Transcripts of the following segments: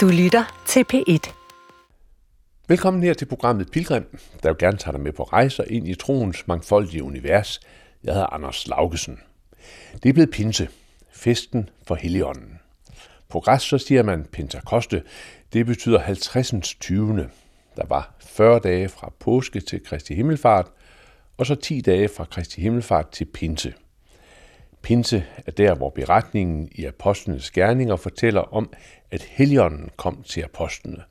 Du lytter til P1. Velkommen her til programmet Pilgrim, der jo gerne tager dig med på rejser ind i troens mangfoldige univers. Jeg hedder Anders Laugesen. Det er blevet pinse, festen for Helligånden. På græsk så siger man Pentekoste. Det betyder 50'ens 20. Der var 40 dage fra påske til Kristi himmelfart, og så 10 dage fra Kristi himmelfart til pinse. Pinse er der, hvor beretningen i Apostlenes Gerninger fortæller om, at Helligånden kom til apostlene.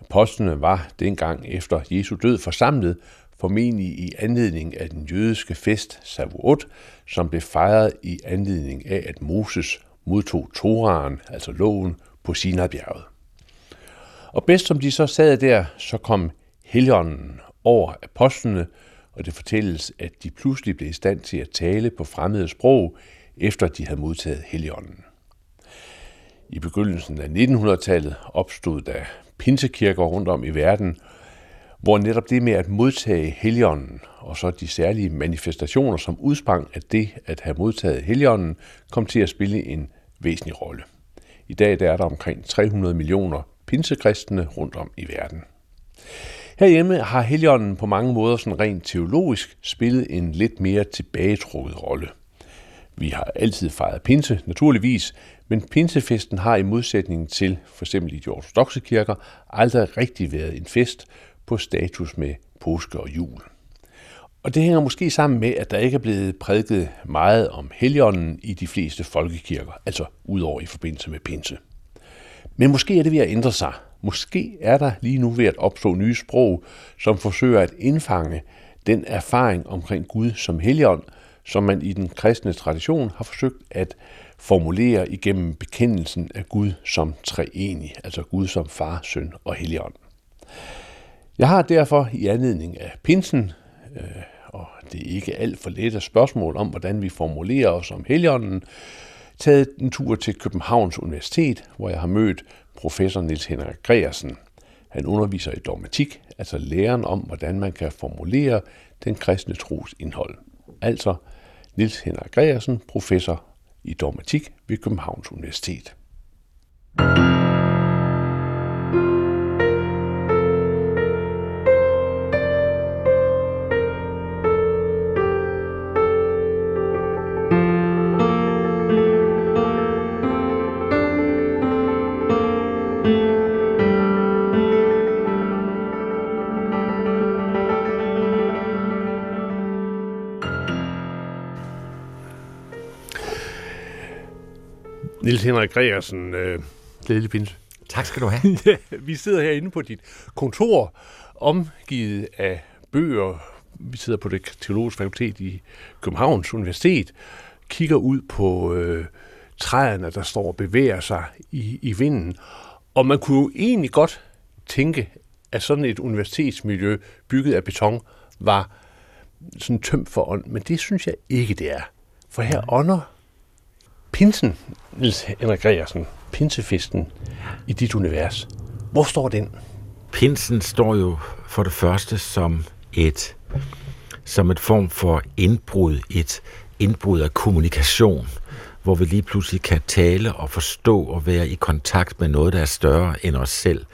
Apostlene var dengang efter Jesu død forsamlet, formentlig i anledning af den jødiske fest Savuot, som blev fejret i anledning af, at Moses modtog Toraen, altså loven, på Sinabjerget. Og bedst som de så sad der, så kom Helligånden over apostlene, og det fortælles, at de pludselig blev i stand til at tale på fremmede sprog, efter de havde modtaget Helligånden. I begyndelsen af 1900-tallet opstod der pinsekirker rundt om i verden, hvor netop det med at modtage Helligånden og så de særlige manifestationer, som udsprang af det at have modtaget Helligånden, kom til at spille en væsentlig rolle. I dag der er der omkring 300 millioner pinsekristne rundt om i verden. Herhjemme har Helligånden på mange måder sådan rent teologisk spillet en lidt mere tilbagetrukket rolle. Vi har altid fejret pinse, naturligvis, men pinsefesten har i modsætning til f.eks. i de ortodokse kirker aldrig rigtig været en fest på status med påske og jul. Og det hænger måske sammen med, at der ikke er blevet prædiket meget om Helligånden i de fleste folkekirker, altså udover i forbindelse med pinse. Men måske er det ved at ændre sig. Måske er der lige nu ved at opstå nye sprog, som forsøger at indfange den erfaring omkring Gud som Helligånd, som man i den kristne tradition har forsøgt at formulere igennem bekendelsen af Gud som treenig, altså Gud som far, søn og Helligånd. Jeg har derfor i anledning af pinsen, og det er ikke alt for let af spørgsmål om, hvordan vi formulerer os om Helligånden, taget en tur til Københavns Universitet, hvor jeg har mødt professor Niels Henrik Gregersen. Han underviser i dogmatik, altså læren om, hvordan man kan formulere den kristne tros indhold. Altså Niels Henrik Gregersen, professor i dogmatik ved Københavns Universitet. Niels Henrik Gregersen, glædelig pinse. Tak skal du have. Ja, vi sidder herinde på dit kontor, omgivet af bøger. Vi sidder på det teologiske fakultet i Københavns Universitet, kigger ud på træerne, der står og bevæger sig i vinden. Og man kunne jo egentlig godt tænke, at sådan et universitetsmiljø bygget af beton var sådan tømt for ånd, men det synes jeg ikke, det er. For her ånder pinsen, Niels Henrik Gregersen, pinsefesten i dit univers. Hvor står den? Pinsen står jo for det første som et form for indbrud, et indbrud af kommunikation, hvor vi lige pludselig kan tale og forstå og være i kontakt med noget, der er større end os selv.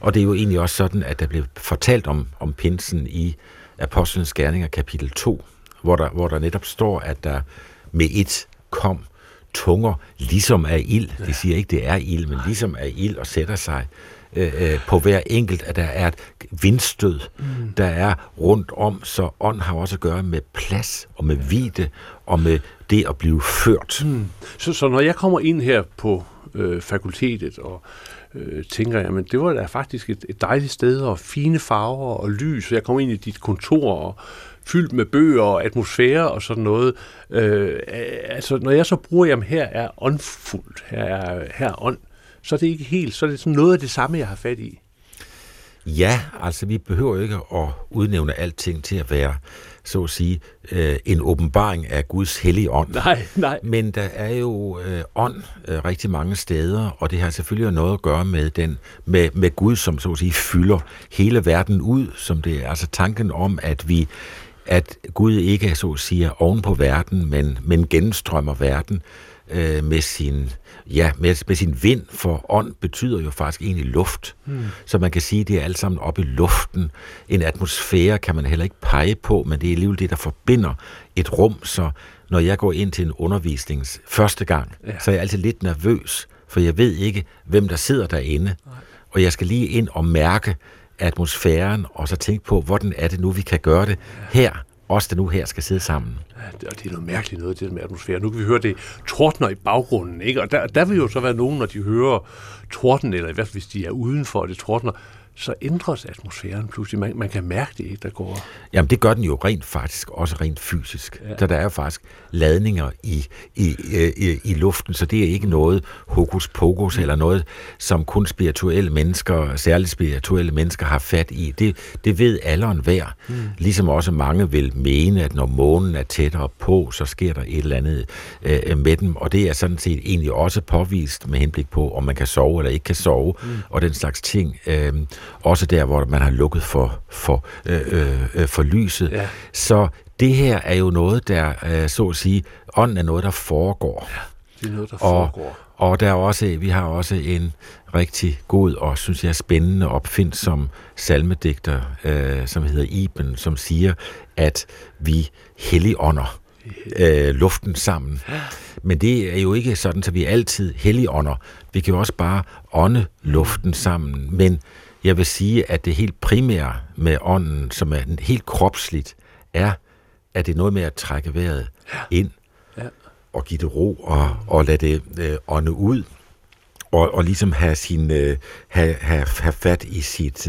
Og det er jo egentlig også sådan, at der blev fortalt om pinsen i Apostlenes Gerninger kapitel 2, hvor der netop står, at der med et kom tunger, ligesom af ild. De siger ikke, det er ild, men ligesom af ild og sætter sig på hver enkelt, at der er et vindstød, der er rundt om, så ånd har også at gøre med plads og med vide og med det at blive ført. Så når jeg kommer ind her på fakultetet og tænker jeg, men det var da faktisk et dejligt sted og fine farver og lys, jeg kom ind i dit kontor og fyldt med bøger og atmosfære og sådan noget. Altså, når jeg så bruger, jamen her er åndfuldt, her er ånd, så er det ikke helt, så er det sådan noget af det samme, jeg har fat i. Ja, altså vi behøver ikke at udnævne alting til at være, så at sige, en åbenbaring af Guds hellige ånd. Nej. Men der er jo ånd rigtig mange steder, og det har selvfølgelig noget at gøre med med Gud, som så at sige fylder hele verden ud, som det er altså tanken om, at Gud ikke så at sige er oven på verden, men gennemstrømmer verden. med sin vind, for ånd betyder jo faktisk egentlig luft. Så man kan sige, at det er alt sammen oppe i luften. En atmosfære kan man heller ikke pege på, men det er alligevel det, der forbinder et rum. Så når jeg går ind til en undervisnings første gang, så er jeg altid lidt nervøs, for jeg ved ikke, hvem der sidder derinde. Og jeg skal lige ind og mærke atmosfæren, og så tænke på, hvordan er det nu, vi kan gøre det her, også der nu her skal sidde sammen. Ja, og det er noget mærkeligt noget, det med atmosfæren. Nu kan vi høre, det tordner i baggrunden, ikke? Og der vil jo så være nogen, når de hører torden, eller i hvert fald hvis de er udenfor, og det tordner, så ændres atmosfæren pludselig. Man kan mærke det, ikke, der går... Jamen, det gør den jo rent faktisk, også rent fysisk. Ja. Så der er jo faktisk ladninger i luften, så det er ikke noget hokus pokus, eller noget, som kun spirituelle mennesker, særligt spirituelle mennesker, har fat i. Det ved alle og enhver. Ligesom også mange vil mene, at når månen er tættere på, så sker der et eller andet med dem, og det er sådan set egentlig også påvist med henblik på, om man kan sove eller ikke kan sove, og den slags ting... Også der, hvor man har lukket for lyset. Ja. Så det her er jo noget, der, så at sige, ånden er noget, der foregår. Ja, det er noget, der foregår. Og der også, vi har også en rigtig god og, synes jeg, spændende opfindsom salmedigter, som hedder Iben, som siger, at vi helligånder luften sammen. Ja. Men det er jo ikke sådan, at vi altid helligånder. Vi kan jo også bare ånde luften sammen, men jeg vil sige, at det helt primære med ånden, som er helt kropsligt, er, at det er noget med at trække vejret ind og give det ro og lade det ånde ud og ligesom have sin have fat i sit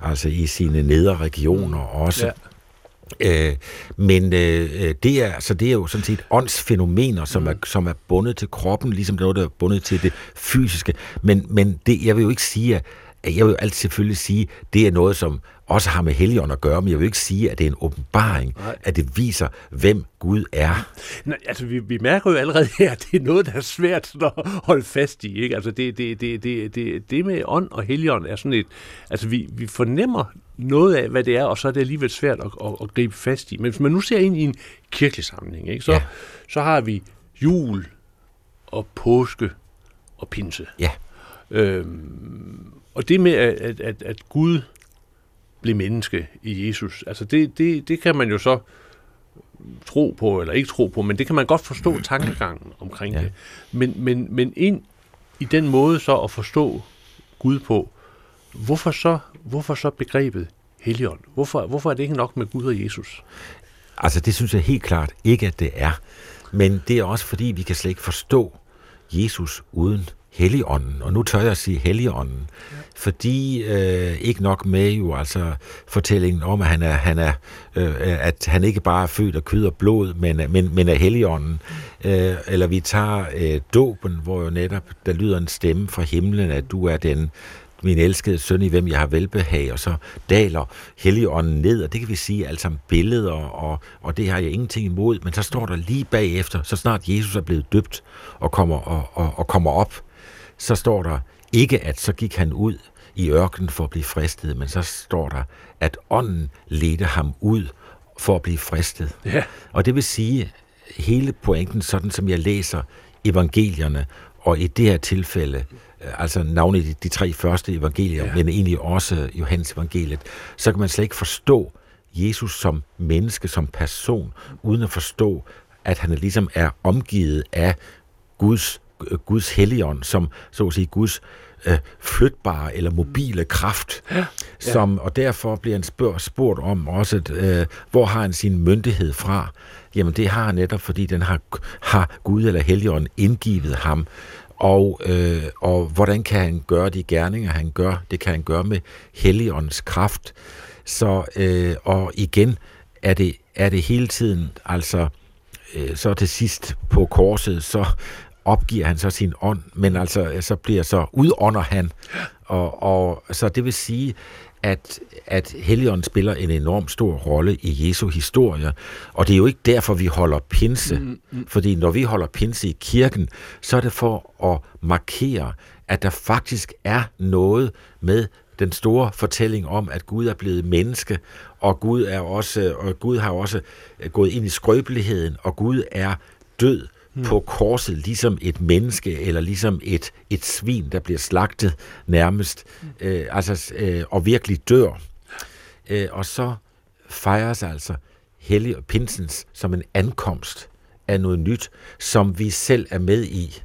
altså i sine nedre regioner også. Ja. Men det er, så det er jo sådan set åndsfænomener, som er bundet til kroppen, ligesom noget, der er bundet til det fysiske. Men det, jeg vil jo ikke sige, jeg vil jo altid selvfølgelig sige, det er noget, som også har med Helligånd at gøre, men jeg vil ikke sige, at det er en åbenbaring, at det viser, hvem Gud er. Nej, altså, vi mærker jo allerede her, at det er noget, der er svært at holde fast i, ikke? Altså, det med ånd og Helligånd er sådan et... Altså, vi fornemmer noget af, hvad det er, og så er det alligevel svært at gribe fast i. Men hvis man nu ser ind i en kirkelig sammenhæng, ikke? Så har vi jul og påske og pinse. Ja. Og det med, at Gud blev menneske i Jesus, altså det kan man jo så tro på, eller ikke tro på, men det kan man godt forstå tankegangen omkring det. Men ind i den måde så at forstå Gud på, hvorfor så begrebet Helligånd? Hvorfor er det ikke nok med Gud og Jesus? Altså det synes jeg helt klart ikke, at det er. Men det er også fordi, vi kan slet ikke forstå Jesus uden Helligånden, og nu tør jeg at sige Helligånden, fordi ikke nok med jo altså fortællingen om, at at han ikke bare er født af kød og blod, men af Helligånden. Eller vi tager dåben, hvor jo netop der lyder en stemme fra himlen, at du er den min elskede søn, i hvem jeg har velbehag, og så daler Helligånden ned, og det kan vi sige alt sammen billeder, og det har jeg ingenting imod, men så står der lige bagefter, så snart Jesus er blevet døbt og kommer op, så står der ikke, at så gik han ud i ørkenen for at blive fristet, men så står der, at ånden ledte ham ud for at blive fristet. Ja. Og det vil sige, hele pointen, sådan som jeg læser evangelierne, og i det her tilfælde, altså navnet de tre første evangelier, men egentlig også Johannes evangeliet, så kan man slet ikke forstå Jesus som menneske, som person, uden at forstå, at han ligesom er omgivet af Guds Helligånd, som så at sige Guds flytbare eller mobile kraft, som, og derfor bliver han spurgt om også, at, hvor har han sin myndighed fra? Jamen det har han netop, fordi den har Gud eller Helligånden indgivet ham, og hvordan kan han gøre de gerninger, han gør? Det kan han gøre med Helligåndens kraft. Så, og igen er det hele tiden, altså så til sidst på korset, så opgiver han så sin ånd, men altså så bliver så udånder han, og så det vil sige, at Helligånden spiller en enorm stor rolle i Jesu historie, og det er jo ikke derfor, vi holder pinse, fordi når vi holder pinse i kirken, så er det for at markere, at der faktisk er noget med den store fortælling om, at Gud er blevet menneske, og Gud har også gået ind i skrøbeligheden, og Gud er død på korset, ligesom et menneske, eller ligesom et svin, der bliver slagtet nærmest, og virkelig dør. Og så fejres altså hellig og pinsens som en ankomst af noget nyt, som vi selv er med i.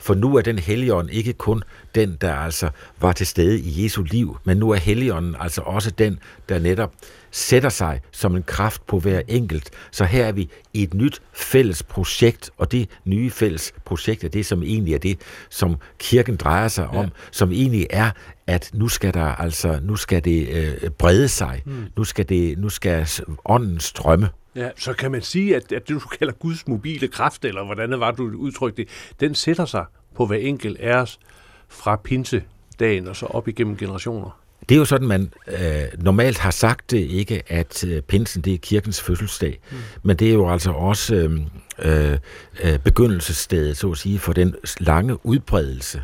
For nu er den Helligånd ikke kun den, der altså var til stede i Jesu liv, men nu er Helligånden altså også den, der netop sætter sig som en kraft på hver enkelt. Så her er vi i et nyt fælles projekt, og det nye fælles projekt er det, som egentlig er det, som kirken drejer sig om, som egentlig er, at nu skal det brede sig, nu skal ånden strømme. Ja, så kan man sige, at det, du kalder Guds mobile kraft, eller hvordan det var, du udtrykte det, den sætter sig på hver enkelt af os fra pinsedagen og så op igennem generationer. Det er jo sådan, man normalt har sagt det, ikke, at pinsen, det er kirkens fødselsdag, men det er jo altså også begyndelsesstedet, så at sige, for den lange udbredelse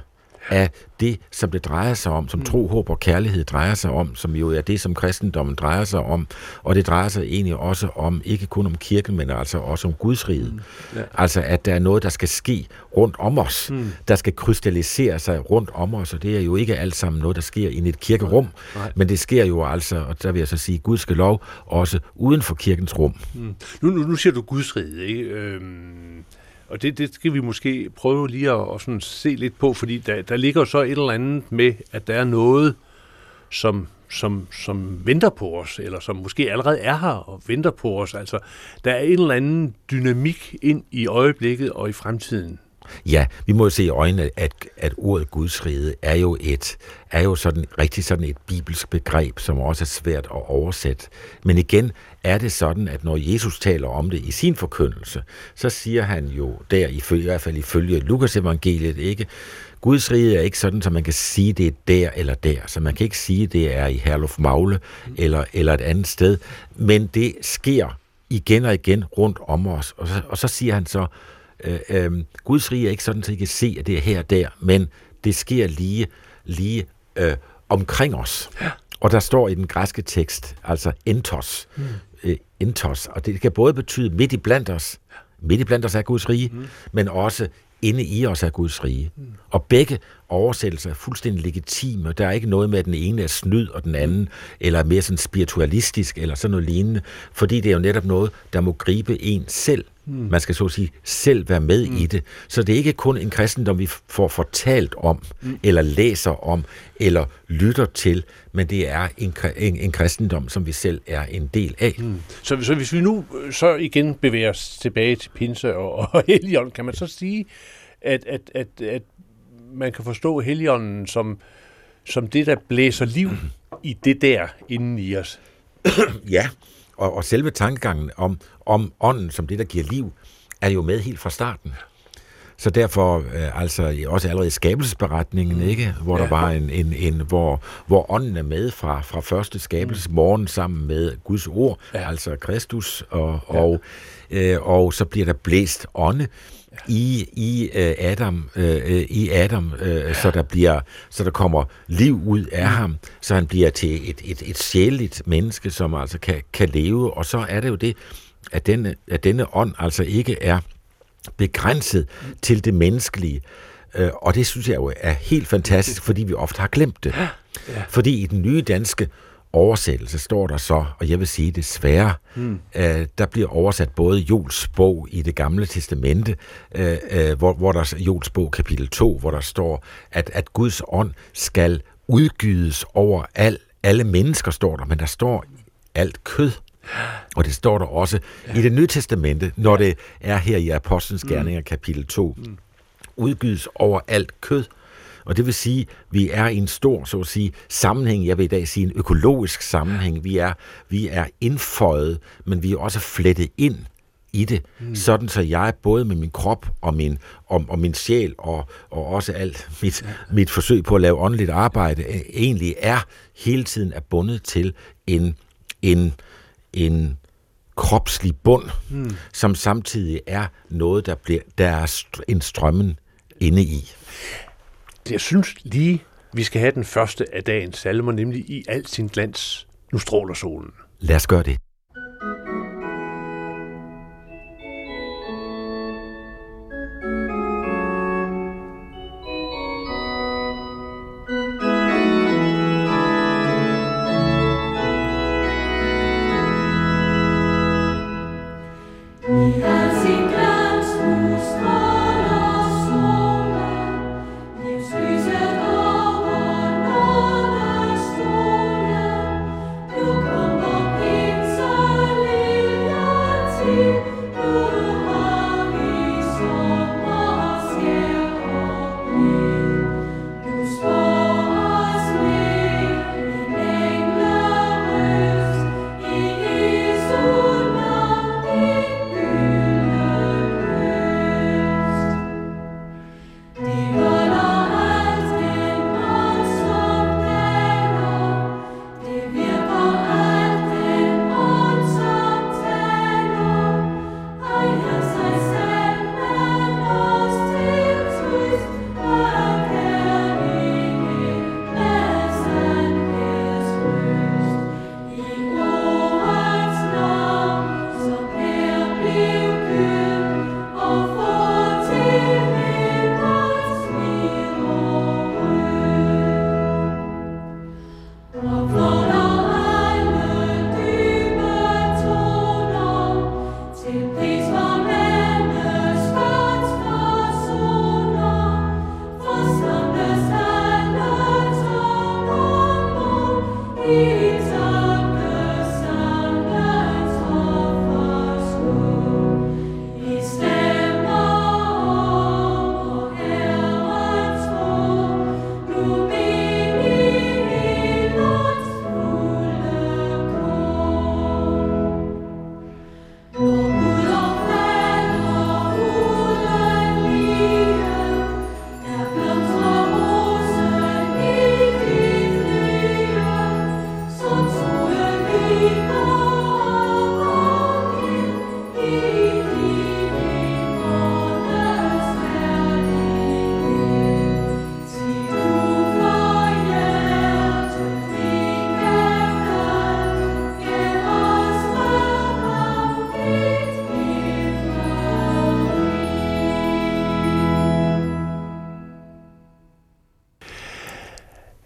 af det, som det drejer sig om, som tro, håb og kærlighed drejer sig om, som jo er det, som kristendommen drejer sig om, og det drejer sig egentlig også om, ikke kun om kirken, men altså også om Guds rige. Altså, at der er noget, der skal ske rundt om os, der skal krystallisere sig rundt om os, og det er jo ikke alt sammen noget, der sker inde i et kirkerum, men det sker jo altså, og der vil jeg så sige, Gud skal lov, også uden for kirkens rum. Nu siger du Guds rige, ikke? Og det skal vi måske prøve lige at sådan se lidt på, fordi der ligger så et eller andet med, at der er noget, som venter på os, eller som måske allerede er her og venter på os. Altså, der er en eller anden dynamik ind i øjeblikket og i fremtiden. Ja, vi må jo se i øjnene, at ordet Guds rige er jo sådan et bibelsk begreb, som også er svært at oversætte. Men igen er det sådan, at når Jesus taler om det i sin forkyndelse, så siger han jo der, i hvert fald ifølge Lukas evangeliet, ikke? Guds rige er ikke sådan, så man kan sige, det er der eller der. Så man kan ikke sige, det er i Herlufmagle eller et andet sted. Men det sker igen og igen rundt om os. Og så siger han så, Guds rige er ikke sådan, at I kan se, at det er her og der, men det sker lige omkring os. Ja. Og der står i den græske tekst, altså entos, og det kan både betyde midt i blandt os, er Guds rige, men også inde i os er Guds rige. Og begge oversættelser er fuldstændig legitime, og der er ikke noget med, at den ene er snyd, og den anden, eller mere sådan spiritualistisk, eller sådan noget lignende, fordi det er jo netop noget, der må gribe en selv. Man skal så at sige selv være med i det. Så det er ikke kun en kristendom, vi får fortalt om, eller læser om, eller lytter til, men det er en kristendom, som vi selv er en del af. Så hvis vi nu så igen bevæger os tilbage til pinse og Helligånden, kan man så sige, at man kan forstå Helligånden som det, der blæser liv i det der inden i os? Ja. Og selve tankegangen om ånden som det, der giver liv, er jo med helt fra starten. Så derfor, altså også allerede i skabelsesberetningen, ikke? Hvor der var hvor ånden er med fra første skabelsesmorgen sammen med Guds ord, altså Kristus, og så bliver der blæst ånde i Adam, så der kommer liv ud af ham, så han bliver til et sjæleligt menneske, som altså kan leve, og så er det jo det, at denne ånd altså ikke er begrænset til det menneskelige, og det synes jeg jo er helt fantastisk, fordi vi ofte har glemt det. Fordi i den nye danske oversættelse står der så, og jeg vil sige desværre, der bliver oversat både Joels bog i Det Gamle Testamente, hvor der Joels bog kapitel 2, hvor der står, at Guds ånd skal udgydes over alle mennesker, står der, men der står alt kød. Og det står der også i Det Nye Testamente, når det er her i Apostlenes Gerninger kapitel 2. Udgydes over alt kød. Og det vil sige, at vi er i en stor, så at sige, sammenhæng, jeg vil i dag sige en økologisk sammenhæng. Vi er indføjet, men vi er også flettet ind i det, sådan så jeg både med min krop og min sjæl og også alt mit forsøg på at lave åndeligt arbejde, egentlig er hele tiden er bundet til en kropslig bund, som samtidig er noget, der er en strømmen inde i. Jeg synes lige, vi skal have den første af dagens salmer, nemlig I al sin glans, nu stråler solen. Lad os gøre det.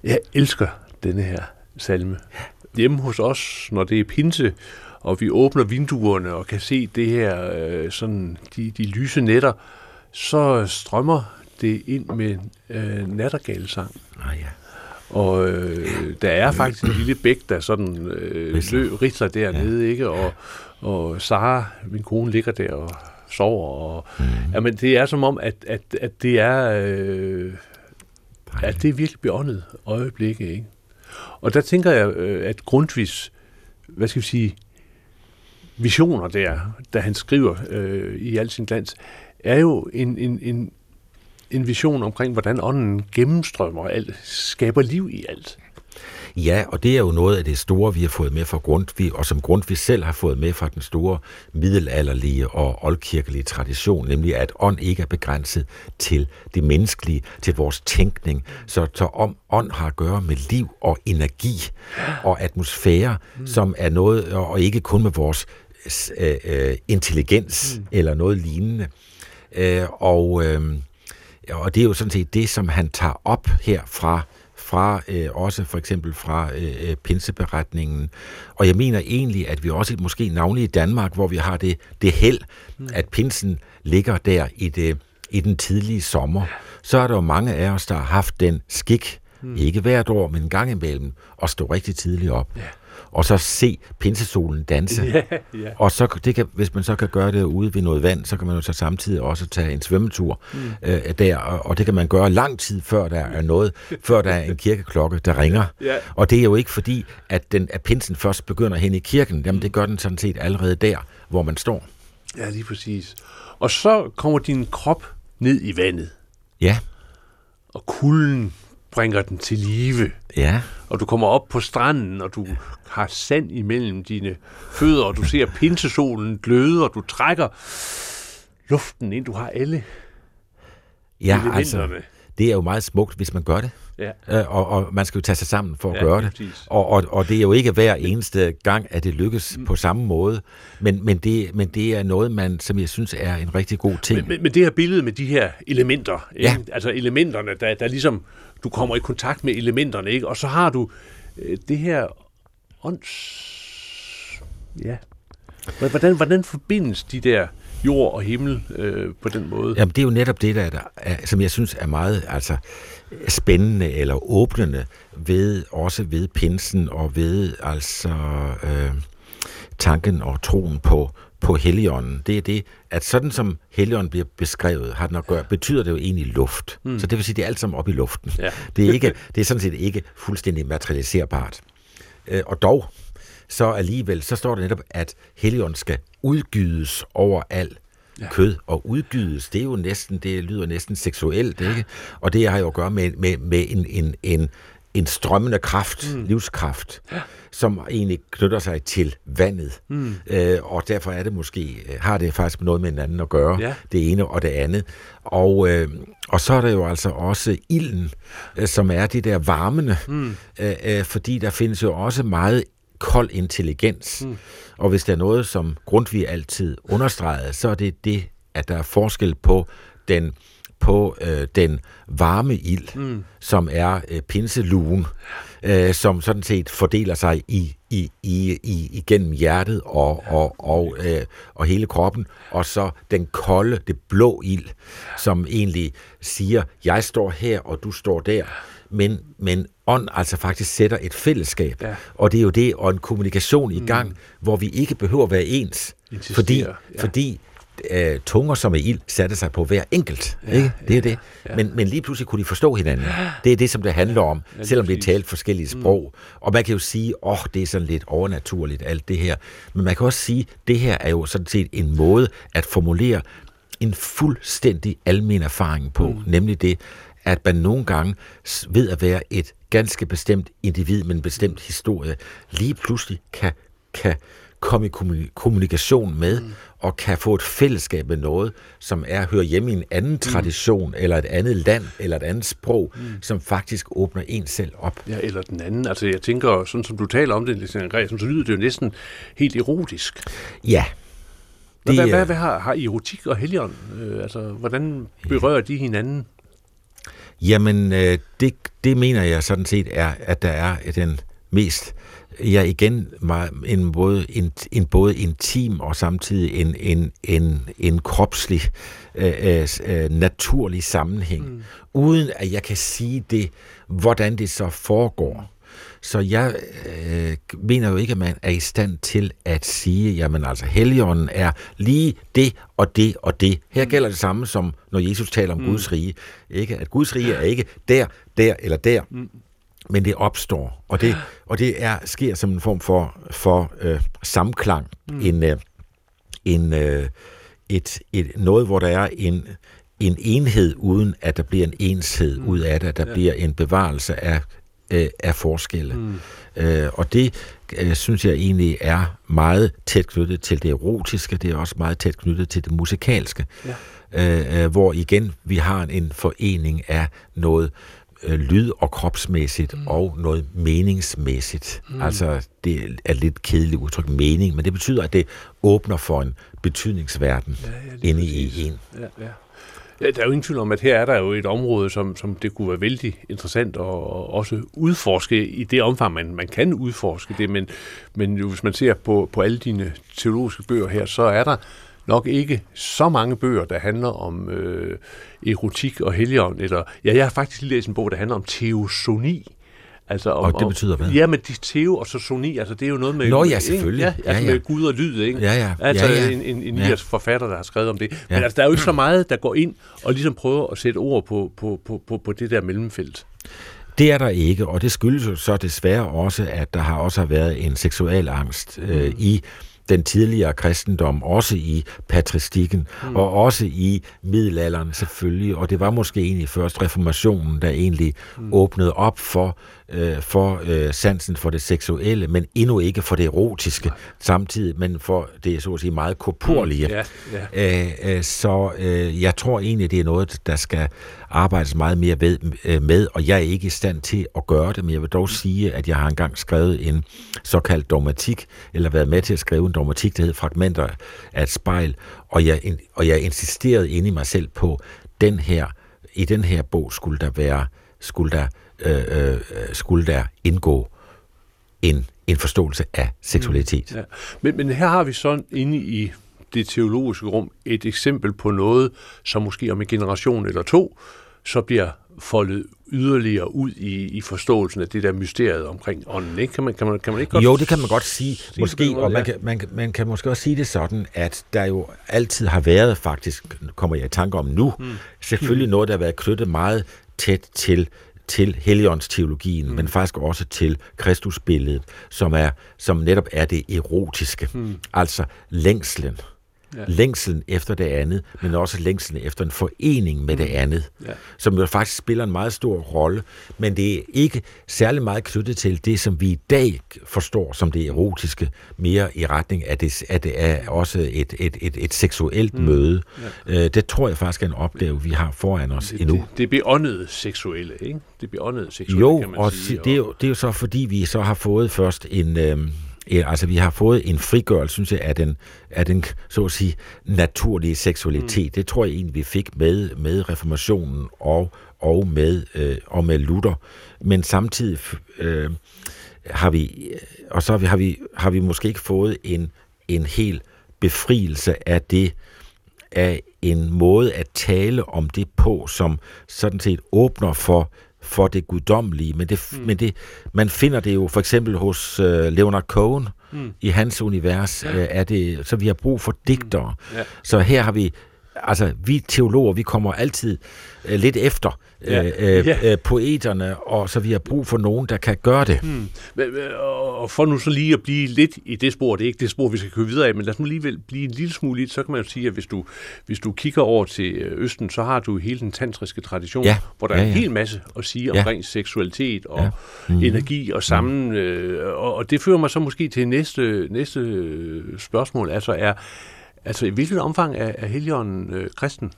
Jeg elsker denne her salme. Hjemme hos os, når det er pinse, og vi åbner vinduerne og kan se det her, sådan de lyse nætter, så strømmer det ind med nattergalesang. Ah, ja. Og der er faktisk en lille bæk, der sådan ridsler dernede, ikke? Og Sara, min kone, ligger der og sover. Og, jamen, det er som om, at det er... at det er virkelig beåndet øjeblikke, ikke? Og der tænker jeg, at Grundtvigs, hvad skal vi sige, visioner der, da han skriver i al sin glans, er jo en vision omkring, hvordan ånden gennemstrømmer alt, skaber liv i alt. Ja, og det er jo noget af det store, vi har fået med fra Grundtvig, og som Grundtvig selv har fået med fra den store middelalderlige og oldkirkelige tradition, nemlig at ånd ikke er begrænset til det menneskelige, til vores tænkning, så om ånd har at gøre med liv og energi og atmosfære, som er noget, og ikke kun med vores intelligens eller noget lignende. Og det er jo sådan set det, som han tager op herfra, også for eksempel fra pinseberetningen. Og jeg mener egentlig, at vi også måske navnlig i Danmark, hvor vi har det held, at pinsen ligger der i den tidlige sommer, så er der jo mange af os, der har haft den skik, ikke hvert år, men en gang imellem, at stå rigtig tidligt op. Yeah. Og så se pinsesolen danse. Yeah. Og så, hvis man så kan gøre det ude ved noget vand, så kan man jo så samtidig også tage en svømmetur der, og det kan man gøre lang tid, før der er noget, før der er en kirkeklokke, der ringer. Yeah. Og det er jo ikke fordi, at pinsen først begynder hen i kirken. Jamen, det gør den sådan set allerede der, hvor man står. Ja, lige præcis. Og så kommer din krop ned i vandet. Ja. Og kulden bringer den til live. Ja. Og du kommer op på stranden, og du har sand imellem dine fødder, og du ser pinsesolen gløde, og du trækker luften ind. Du har alle elementerne. Altså, det er jo meget smukt, hvis man gør det. Ja. Og man skal jo tage sig sammen for at gøre det. Og det er jo ikke hver eneste gang, at det lykkes på samme måde. Men det er noget, som jeg synes er en rigtig god ting. Men det her billede med de her elementer, ikke? Ja. Altså elementerne, der ligesom, du kommer i kontakt med elementerne, ikke? Og så har du det her ånds... Ja. Hvordan forbindes de der jord og himmel på den måde? Jamen, det er jo netop det, som jeg synes er meget spændende eller åbnende ved pinsen og ved tanken og troen på Helligånden. Det er det, at sådan som Helligånden bliver beskrevet, har den at gøre, betyder det jo egentlig luft. Så det vil sige, det er alt sammen op i luften. Ja. Det er sådan set ikke fuldstændig materialiserbart. Og dog, så alligevel, så står det netop, at Helligånden skal udgydes over al kød, og udgydes, det er jo næsten, det lyder næsten seksuelt, ikke? Og det har jo at gøre med en strømmende kraft, livskraft, som egentlig knytter sig til vandet. Og derfor er det måske, har det faktisk noget med hinanden at gøre, det ene og det andet. Og så er der jo altså også ilden, som er det der varmende, fordi der findes jo også meget kold intelligens. Og hvis der er noget, som Grundtvig altid understregede, så er det, at der er forskel på den varme ild, som er pinselugen, som sådan set fordeler sig igennem hjertet og hele kroppen, og så den kolde, det blå ild, som egentlig siger, jeg står her, og du står der, men ånd altså faktisk sætter et fællesskab, og det er jo det, og en kommunikation i gang, hvor vi ikke behøver at være ens, fordi tunger som er ild satte sig på hver enkelt. Ikke? Det er det. Men lige pludselig kunne de forstå hinanden. Det er det, som det handler om, selvom det er talt forskellige sprog. Og man kan jo sige, det er sådan lidt overnaturligt, alt det her. Men man kan også sige, det her er jo sådan set en måde at formulere en fuldstændig almen erfaring på, nemlig det, at man nogle gange ved at være et ganske bestemt individ med en bestemt historie, lige pludselig kan komme i kommunikation med, og kan få et fællesskab med noget, som hører hjemme i en anden tradition, eller et andet land, eller et andet sprog, som faktisk åbner en selv op. Ja, eller den anden. Altså, jeg tænker, sådan som du taler om det, Niels Henrik Gregersen, så lyder det jo næsten helt erotisk. Ja. Hvad har erotik og Helligånd? Altså, hvordan berører de hinanden? Jamen, det det mener jeg sådan set er, at der er den mest, ja igen, en både intim og samtidig en kropslig, naturlig sammenhæng, uden at jeg kan sige det, hvordan det så foregår. Så jeg mener jo ikke, at man er i stand til at sige, jamen altså, Helligånden er lige det og det og det. Her gælder det samme som, når Jesus taler om Guds rige. Ikke? At Guds rige er ikke der eller der, men det opstår. Og det er, sker som en form for samklang. Et noget, hvor der er en enhed, uden at der bliver en enshed ud af det. Der bliver en bevarelse af forskelle. Og det synes jeg egentlig er meget tæt knyttet til det erotiske, det er også meget tæt knyttet til det musikalske, hvor igen vi har en forening af noget lyd- og kropsmæssigt og noget meningsmæssigt. Altså, det er lidt kedeligt udtryk, mening, men det betyder, at det åbner for en betydningsverden inde i en. Ja. Der er jo ingen tvivl om, at her er der jo et område, som det kunne være vældig interessant at også udforske i det omfang, man kan udforske det, men jo, hvis man ser på alle dine teologiske bøger her, så er der nok ikke så mange bøger, der handler om erotik og helligånd. Jeg har faktisk læst en bog, der handler om teosoni. Altså og det betyder hvad? Ja, men de teo og så soni, altså det er jo noget med... Nå ja, selvfølgelig. Ikke? Ja, altså med Gud og lyd, ikke? Ja. En irsk forfatter, der har skrevet om det. Men altså, der er jo ikke så meget, der går ind og ligesom prøver at sætte ord på det der mellemfelt. Det er der ikke, og det skyldes jo så desværre også, at der har også været en seksualangst i den tidligere kristendom, også i patristikken, og også i middelalderen selvfølgelig, og det var måske egentlig først reformationen, der egentlig åbnede op for sansen for det seksuelle, men endnu ikke for det erotiske samtidig, men for det så at sige meget korporlige. Så jeg tror egentlig, det er noget, der skal arbejdes meget mere med, og jeg er ikke i stand til at gøre det, men jeg vil dog sige, at jeg har engang skrevet en såkaldt dogmatik, eller været med til at skrive en dogmatik, der hed Fragmenter af spejl, og jeg insisterede inde i mig selv på, i den her bog skulle der indgå en forståelse af seksualitet. Ja. Men her har vi sådan inde i det teologiske rum et eksempel på noget, som måske om en generation eller to, så bliver foldet yderligere ud i forståelsen af det der mysteriet omkring ånden, ikke? Kan man ikke godt... Jo, det kan man godt sige, måske, og man kan måske også sige det sådan, at der jo altid har været, faktisk kommer jeg i tanke om nu, selvfølgelig noget, der har været knyttet meget tæt til helligåndsteologien, men faktisk også til Kristusbilledet, som netop er det erotiske, altså længslen. Ja. Længslen efter det andet, men også længslen efter en forening med det andet, som jo faktisk spiller en meget stor rolle, men det er ikke særlig meget knyttet til det, som vi i dag forstår som det erotiske, mere i retning af, det er også et seksuelt møde. Ja. Det tror jeg faktisk er en opgave, vi har foran os endnu. Det er beåndet seksuelle, ikke? Det er beåndet seksuelle, jo, kan man sige. Det er jo så, fordi vi så har fået først en... altså, vi har fået en frigørelse, synes jeg, af den så at sige, naturlige seksualitet. Det tror jeg egentlig, vi fik med reformationen og med Luther. Men samtidig har vi måske ikke fået en hel befrielse af det, af en måde at tale om det på, som sådan set åbner for det guddommelige, men det, man finder det jo for eksempel hos Leonard Cohen, i hans univers, er det, så vi har brug for digtere. Så her har vi, altså vi teologer, vi kommer altid lidt efter poeterne, og så vi har brug for nogen, der kan gøre det. Og for nu så lige at blive lidt i det spor, det er ikke det spor, vi skal køre videre af, men lad os nu alligevel blive en lille smule i, så kan man jo sige, at hvis du kigger over til Østen, så har du hele den tantriske tradition, hvor der er en hel masse at sige omkring seksualitet og energi og sammen, og det fører mig så måske til næste spørgsmål, altså er... Altså, i hvilket omfang er Helligånden kristen?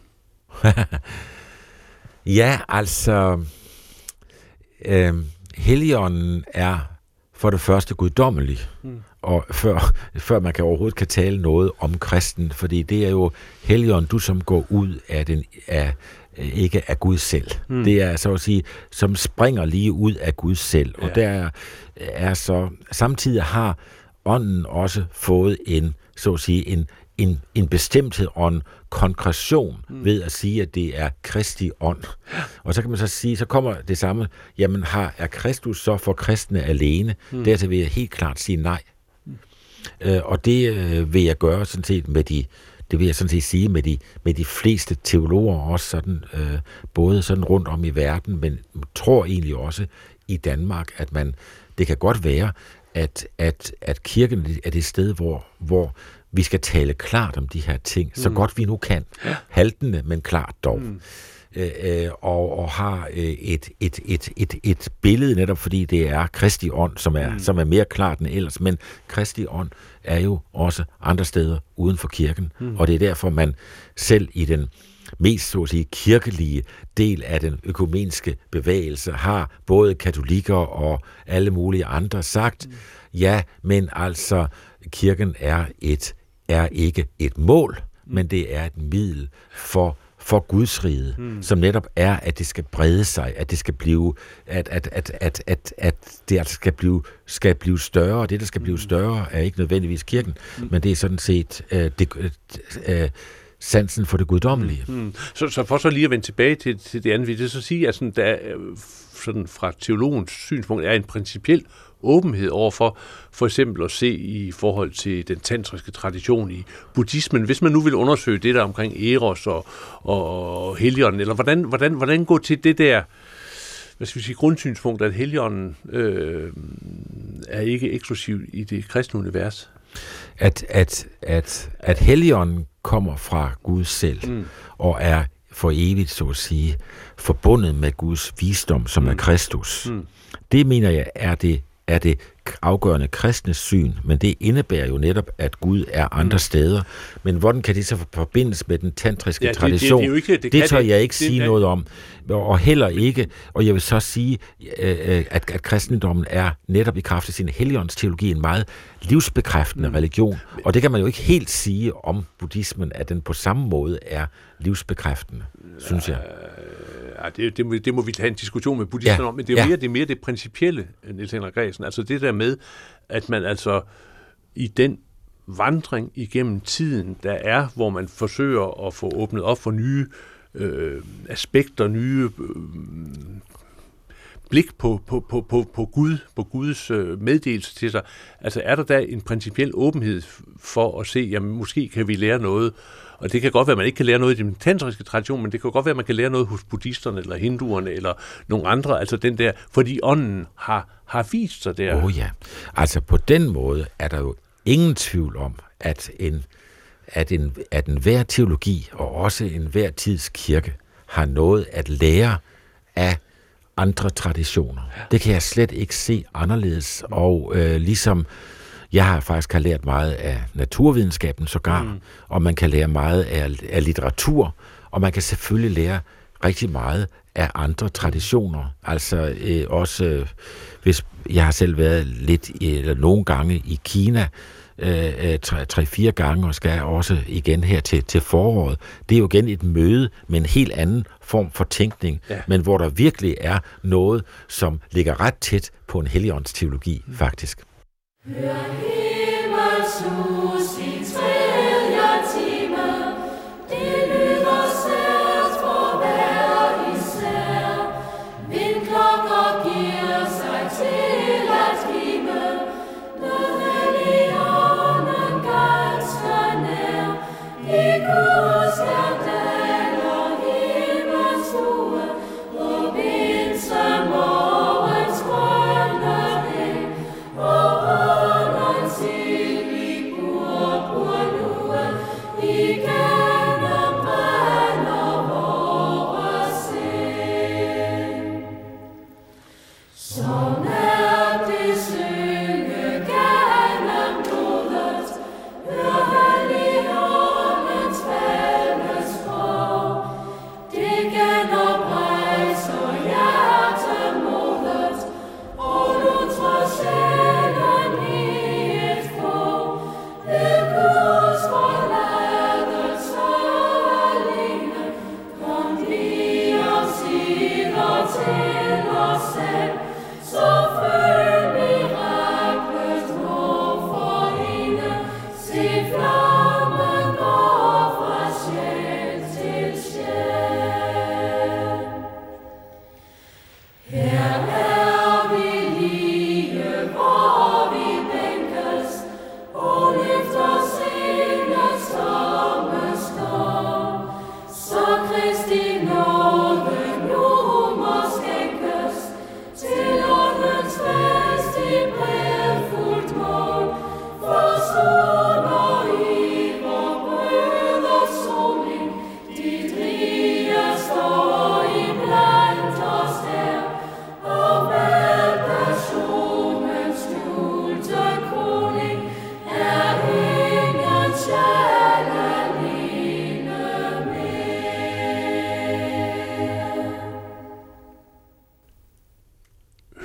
Ja, altså... Helligånden er for det første guddommelig, og før man kan overhovedet kan tale noget om kristen, fordi det er jo Helligånden, du som går ud af, den, af, ikke er Gud selv. Mm. Det er så at sige, som springer lige ud af Gud selv. Ja. Og der er så, samtidig har ånden også fået en, så at sige, en bestemthed og en konkretion ved at sige, at det er Kristi ånd. Og så kan man så sige, så kommer det samme, jamen er Kristus så for kristne alene? Dertil vil jeg helt klart sige nej. Og det vil jeg gøre sådan set med det vil jeg sådan set sige med de fleste teologer også sådan, både sådan rundt om i verden, men tror egentlig også i Danmark, at det kan godt være, at kirken er det sted, hvor vi skal tale klart om de her ting, så godt vi nu kan. Haltende, men klart dog. Og har et billede, netop fordi det er Kristi ånd, som er mere klart end ellers. Men Kristi ånd er jo også andre steder uden for kirken. Og det er derfor, man selv i den mest, så at sige, kirkelige del af den økumeniske bevægelse har både katolikker og alle mulige andre sagt, ja, men altså, kirken er ikke et mål, men det er et middel for Guds rige, som netop er, at det skal brede sig, at det skal blive, at det altså skal blive større, og det, der skal blive større, er ikke nødvendigvis kirken, men det er sådan set sansen for det guddommelige. Så for så lige at vende tilbage til det andet, vil det så sige, at sådan, der sådan fra teologens synspunkt er en principiel åbenhed overfor for eksempel at se i forhold til den tantriske tradition i buddhismen, hvis man nu vil undersøge det der omkring Eros og Helligånden, eller hvordan gå til det der, hvad skal vi sige, grundsynspunkt, at Helligånden er ikke eksklusiv i det kristne univers? At Helligånden kommer fra Gud selv og er for evigt, så at sige, forbundet med Guds visdom, som er Kristus. Det, mener jeg, er det afgørende kristne syn, men det indebærer jo netop, at Gud er andre steder. Men hvordan kan det så forbindes med den tantriske tradition? Det tør jeg ikke sige noget om, og heller ikke. Og jeg vil så sige, at kristendommen er netop i kraft af sin helligåndsteologi en meget livsbekræftende religion, og det kan man jo ikke helt sige om buddhismen, at den på samme måde er livsbekræftende, synes jeg. Det må vi have en diskussion med buddhisterne om, men det er jo mere det principielle, Niels Henrik Gregersen. Altså det der med, at man altså i den vandring igennem tiden, der er, hvor man forsøger at få åbnet op for nye aspekter, nye blik på Gud, på Guds meddelelse til sig. Altså er der en principiel åbenhed for at se, jamen måske kan vi lære noget. Og det kan godt være, at man ikke kan lære noget i den tantriske tradition, men det kan godt være, at man kan lære noget hos buddhisterne, eller hinduerne, eller nogle andre, altså den der, fordi ånden har vist sig der. Altså på den måde er der jo ingen tvivl om, at enhver teologi, og også enhver tids kirke, har noget at lære af andre traditioner. Det kan jeg slet ikke se anderledes, og ligesom jeg har faktisk lært meget af naturvidenskaben sågar, og man kan lære meget af litteratur, og man kan selvfølgelig lære rigtig meget af andre traditioner. Altså også, hvis jeg har selv været lidt, eller nogle gange i Kina, 3-4 gange, og skal også igen her til foråret. Det er jo igen et møde med en helt anden form for tænkning, men hvor der virkelig er noget, som ligger ret tæt på en helligåndsteologi, faktisk. Hør himmels sus i tredje time, det lyder sært for hver især. Vindklokker giver sig til at kime, når religionen ganske nær. I Guds skandal og himmels stue, og vintermorgens grønne blæk, og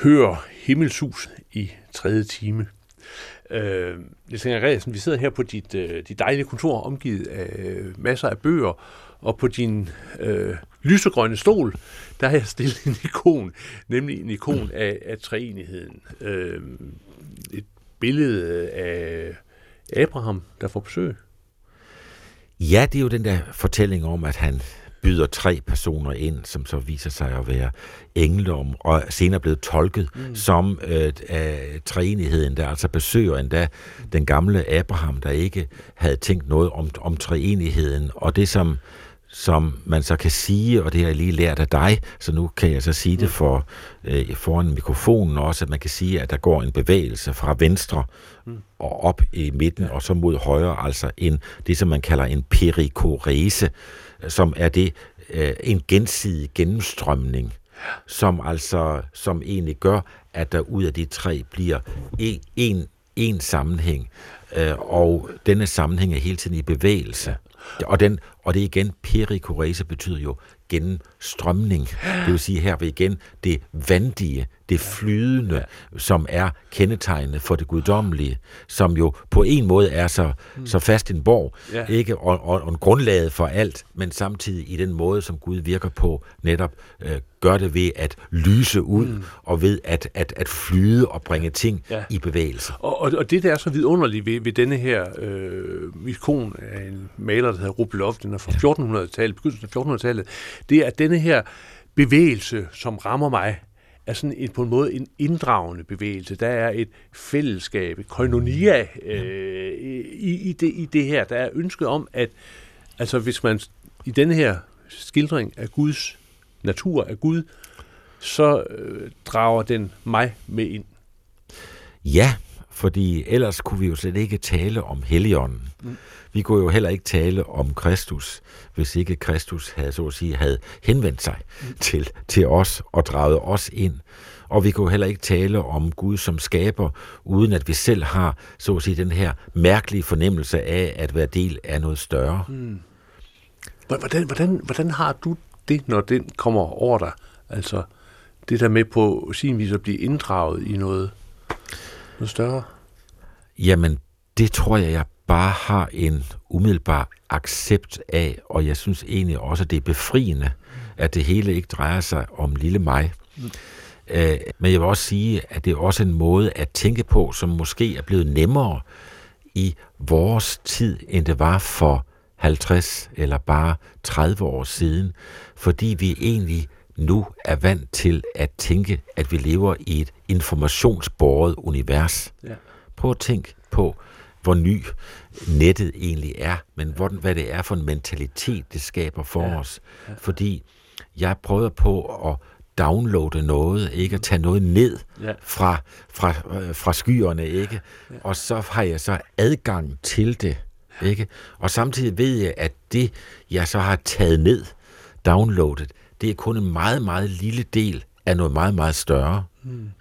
Hør himmelsus i tredje time. Niels Henrik Gregersen, vi sidder her på dit dejlige kontor, omgivet af masser af bøger, og på din lysegrønne stol, der har jeg stillet en ikon, nemlig en ikon af treenigheden. Et billede af Abraham, der får besøg. Ja, det er jo den der fortælling om, at han byder tre personer ind, som så viser sig at være engle, og senere blevet tolket som treenigheden, der altså besøger endda den gamle Abraham, der ikke havde tænkt noget om treenigheden, og det som man så kan sige, og det har jeg lige lært af dig, så nu kan jeg så sige det foran mikrofonen også, at man kan sige, at der går en bevægelse fra venstre og op i midten, og så mod højre, altså det, som man kalder en perikorese, som er det en gensidig gennemstrømning, som egentlig gør, at der ud af de tre bliver en sammenhæng, og denne sammenhæng er hele tiden i bevægelse. Og det igen, perikorese betyder jo gennemstrømning. Det vil sige, her ved igen det vandige, det flydende, som er kendetegnende for det guddommelige, som jo på en måde er så fast en borg, ikke? Og grundlaget for alt, men samtidig i den måde, som Gud virker på, netop gør det ved at lyse ud, og ved at flyde og bringe ting i bevægelse. Og det, der er så vidunderligt ved denne her ikon af en maler, der hedder Rupelovden, den er fra 1400-tallet, begyndelsen af 1400-tallet, det er, at denne her bevægelse, som rammer mig, er sådan på en måde en inddragende bevægelse. Der er et fællesskab, et koinonia i det her. Der er ønsket om, at altså, hvis man i denne her skildring af Guds natur, af Gud, så drager den mig med ind. Ja, fordi ellers kunne vi jo slet ikke tale om Helligånden. Vi kunne jo heller ikke tale om Kristus, hvis ikke Kristus havde, så at sige, havde henvendt sig til os og draget os ind. Og vi kunne heller ikke tale om Gud som skaber, uden at vi selv har, så at sige, den her mærkelige fornemmelse af at være del af noget større. Hvordan har du det, når den kommer over dig? Altså det der med på sin vis at blive inddraget i noget større? Jamen, det tror jeg bare har en umiddelbar accept af, og jeg synes egentlig også, at det er befriende, at det hele ikke drejer sig om lille mig. Men jeg vil også sige, at det er også en måde at tænke på, som måske er blevet nemmere i vores tid, end det var for 50 eller bare 30 år siden, fordi vi egentlig nu er vant til at tænke, at vi lever i et informationsbåret univers. Ja. Prøv at tænke på, hvor ny nettet egentlig er, men hvad det er for en mentalitet, det skaber for os. Fordi jeg prøver på at downloade noget, ikke at tage noget ned fra skyerne, ikke? Og så har jeg så adgang til det, ikke? Og samtidig ved jeg, at det, jeg så har taget ned, downloadet, det er kun en meget, meget lille del af noget meget, meget større.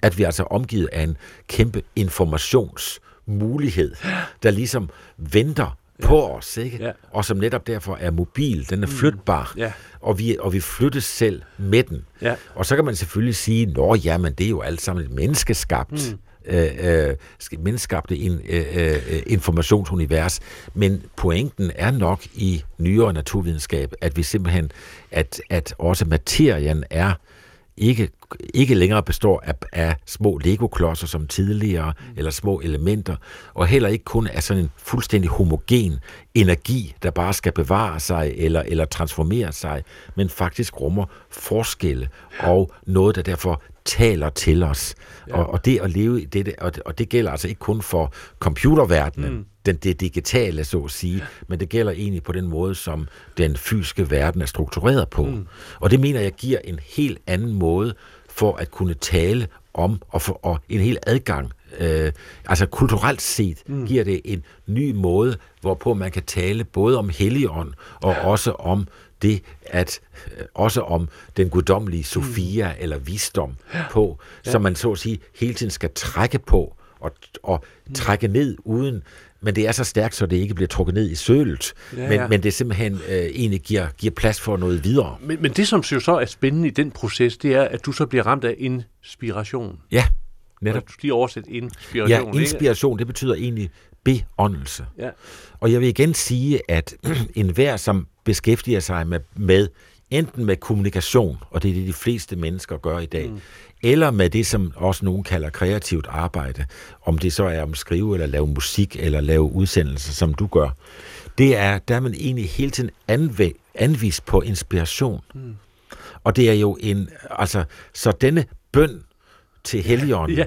At vi altså er omgivet af en kæmpe informationsmulighed, der ligesom venter på os, ikke? Og som netop derfor er mobil, den er flytbar, og vi flyttes selv med den. Og så kan man selvfølgelig sige, nå ja, men det er jo alt sammen et menneskeskabt, informationsunivers, men pointen er nok i nyere naturvidenskab, at vi simpelthen, at også materien er ikke ikke længere består af små legoklodser som tidligere, eller små elementer, og heller ikke kun af sådan en fuldstændig homogen energi, der bare skal bevare sig eller transformere sig, men faktisk rummer forskelle og noget, der derfor taler til os. Ja. Og det at leve i det, og det gælder altså ikke kun for computerverdenen, det digitale, så at sige, men det gælder egentlig på den måde, som den fysiske verden er struktureret på. Og det mener jeg giver en helt anden måde for at kunne tale om, og en hel adgang. Altså kulturelt set giver det en ny måde, hvorpå man kan tale både om Helligånd og også om det at også om den guddommelige Sofia eller visdom på, som man så at sige hele tiden skal trække på og trække ned uden, men det er så stærkt, så det ikke bliver trukket ned i sølet, men det simpelthen egentlig giver plads for noget videre. Men det, som jo så er spændende i den proces, det er, at du så bliver ramt af inspiration. Ja, netop. Og du lige oversæt inspiration. Ja, inspiration, ikke? Det betyder egentlig beåndelse. Ja. Og jeg vil igen sige, at enhver, som beskæftiger sig med enten med kommunikation, og det er det, de fleste mennesker gør i dag, eller med det, som også nogen kalder kreativt arbejde, om det så er om skrive, eller lave musik, eller lave udsendelser, som du gør, det er, der er man egentlig hele tiden anvist på inspiration. Og det er jo så denne bøn til Helligånden,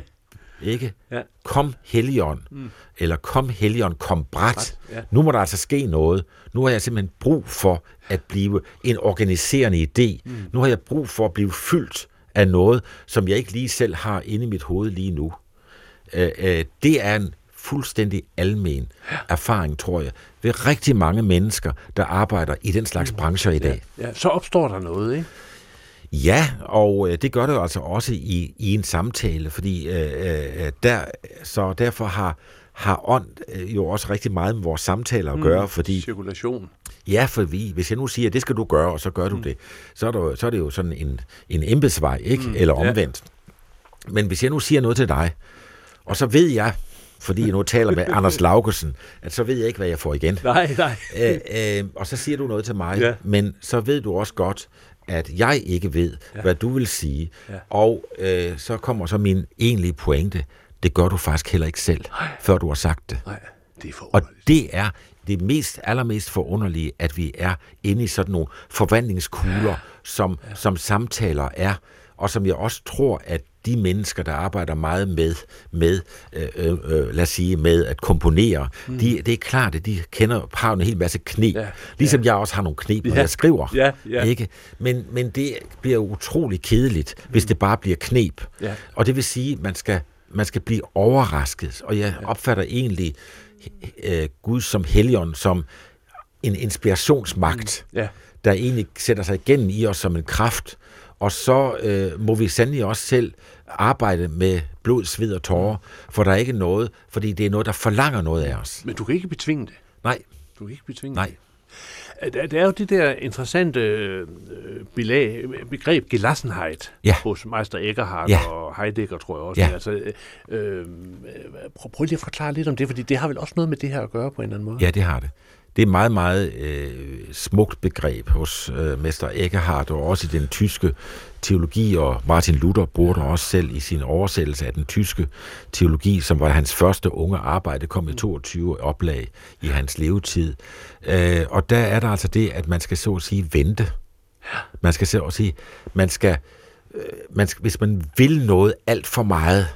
ikke? Ja. Kom Helligånd, eller kom Helligånd, kom brat. Nu må der altså ske noget. Nu har jeg simpelthen brug for at blive en organiserende idé. Nu har jeg brug for at blive fyldt af noget, som jeg ikke lige selv har inde i mit hoved lige nu. Det er en fuldstændig almen erfaring, tror jeg, ved rigtig mange mennesker, der arbejder i den slags brancher i dag. Ja. Så opstår der noget, ikke? Ja, og det gør det jo altså også i en samtale, fordi derfor har ånd jo også rigtig meget med vores samtaler at gøre, fordi cirkulation. Ja, for hvis jeg nu siger, at det skal du gøre, og så gør du det, så er det jo sådan en embedsvej, ikke? Eller omvendt. Ja. Men hvis jeg nu siger noget til dig, og så ved jeg, fordi jeg nu taler med Anders Laugesen, at så ved jeg ikke, hvad jeg får igen. Nej. Og så siger du noget til mig, men så ved du også godt, at jeg ikke ved, hvad du vil sige. Ja. Og så kommer så min egentlige pointe. Det gør du faktisk heller ikke selv, før du har sagt det. Nej, det er forunderligt. Og det er det allermest forunderlige, at vi er inde i sådan nogle forvandlingskugler, som samtaler er, og som jeg også tror, at de mennesker, der arbejder meget med at komponere, det er klart, at de har en hel masse knep. Ja, ligesom jeg også har nogle knep, når jeg skriver. Ja. Ikke? Men det bliver utrolig kedeligt, hvis det bare bliver knep. Ja. Og det vil sige, at man skal blive overrasket. Og jeg opfatter egentlig Gud som Helligånd, som en inspirationsmagt, der egentlig sætter sig igennem i os som en kraft. Og så må vi sandelig også selv arbejde med blod, sved og tårer, for der er ikke noget, fordi det er noget, der forlanger noget af os. Men du kan ikke betvinge det. Nej. Det er jo det der interessante begreb Gelassenheit hos Meister Eckhart og Heidegger, tror jeg også. Ja. Altså, prøv lige at forklare lidt om det, fordi det har vel også noget med det her at gøre på en eller anden måde? Ja, det har det. Det er et meget, meget smukt begreb hos mester Eckhart, og også i den tyske teologi, og Martin Luther bruger det også selv i sin oversættelse af den tyske teologi, som var hans første unge arbejde, kom i 22 oplag i hans levetid. Og der er der altså det, at man skal så at sige vente. Man skal så at sige, hvis man vil noget alt for meget,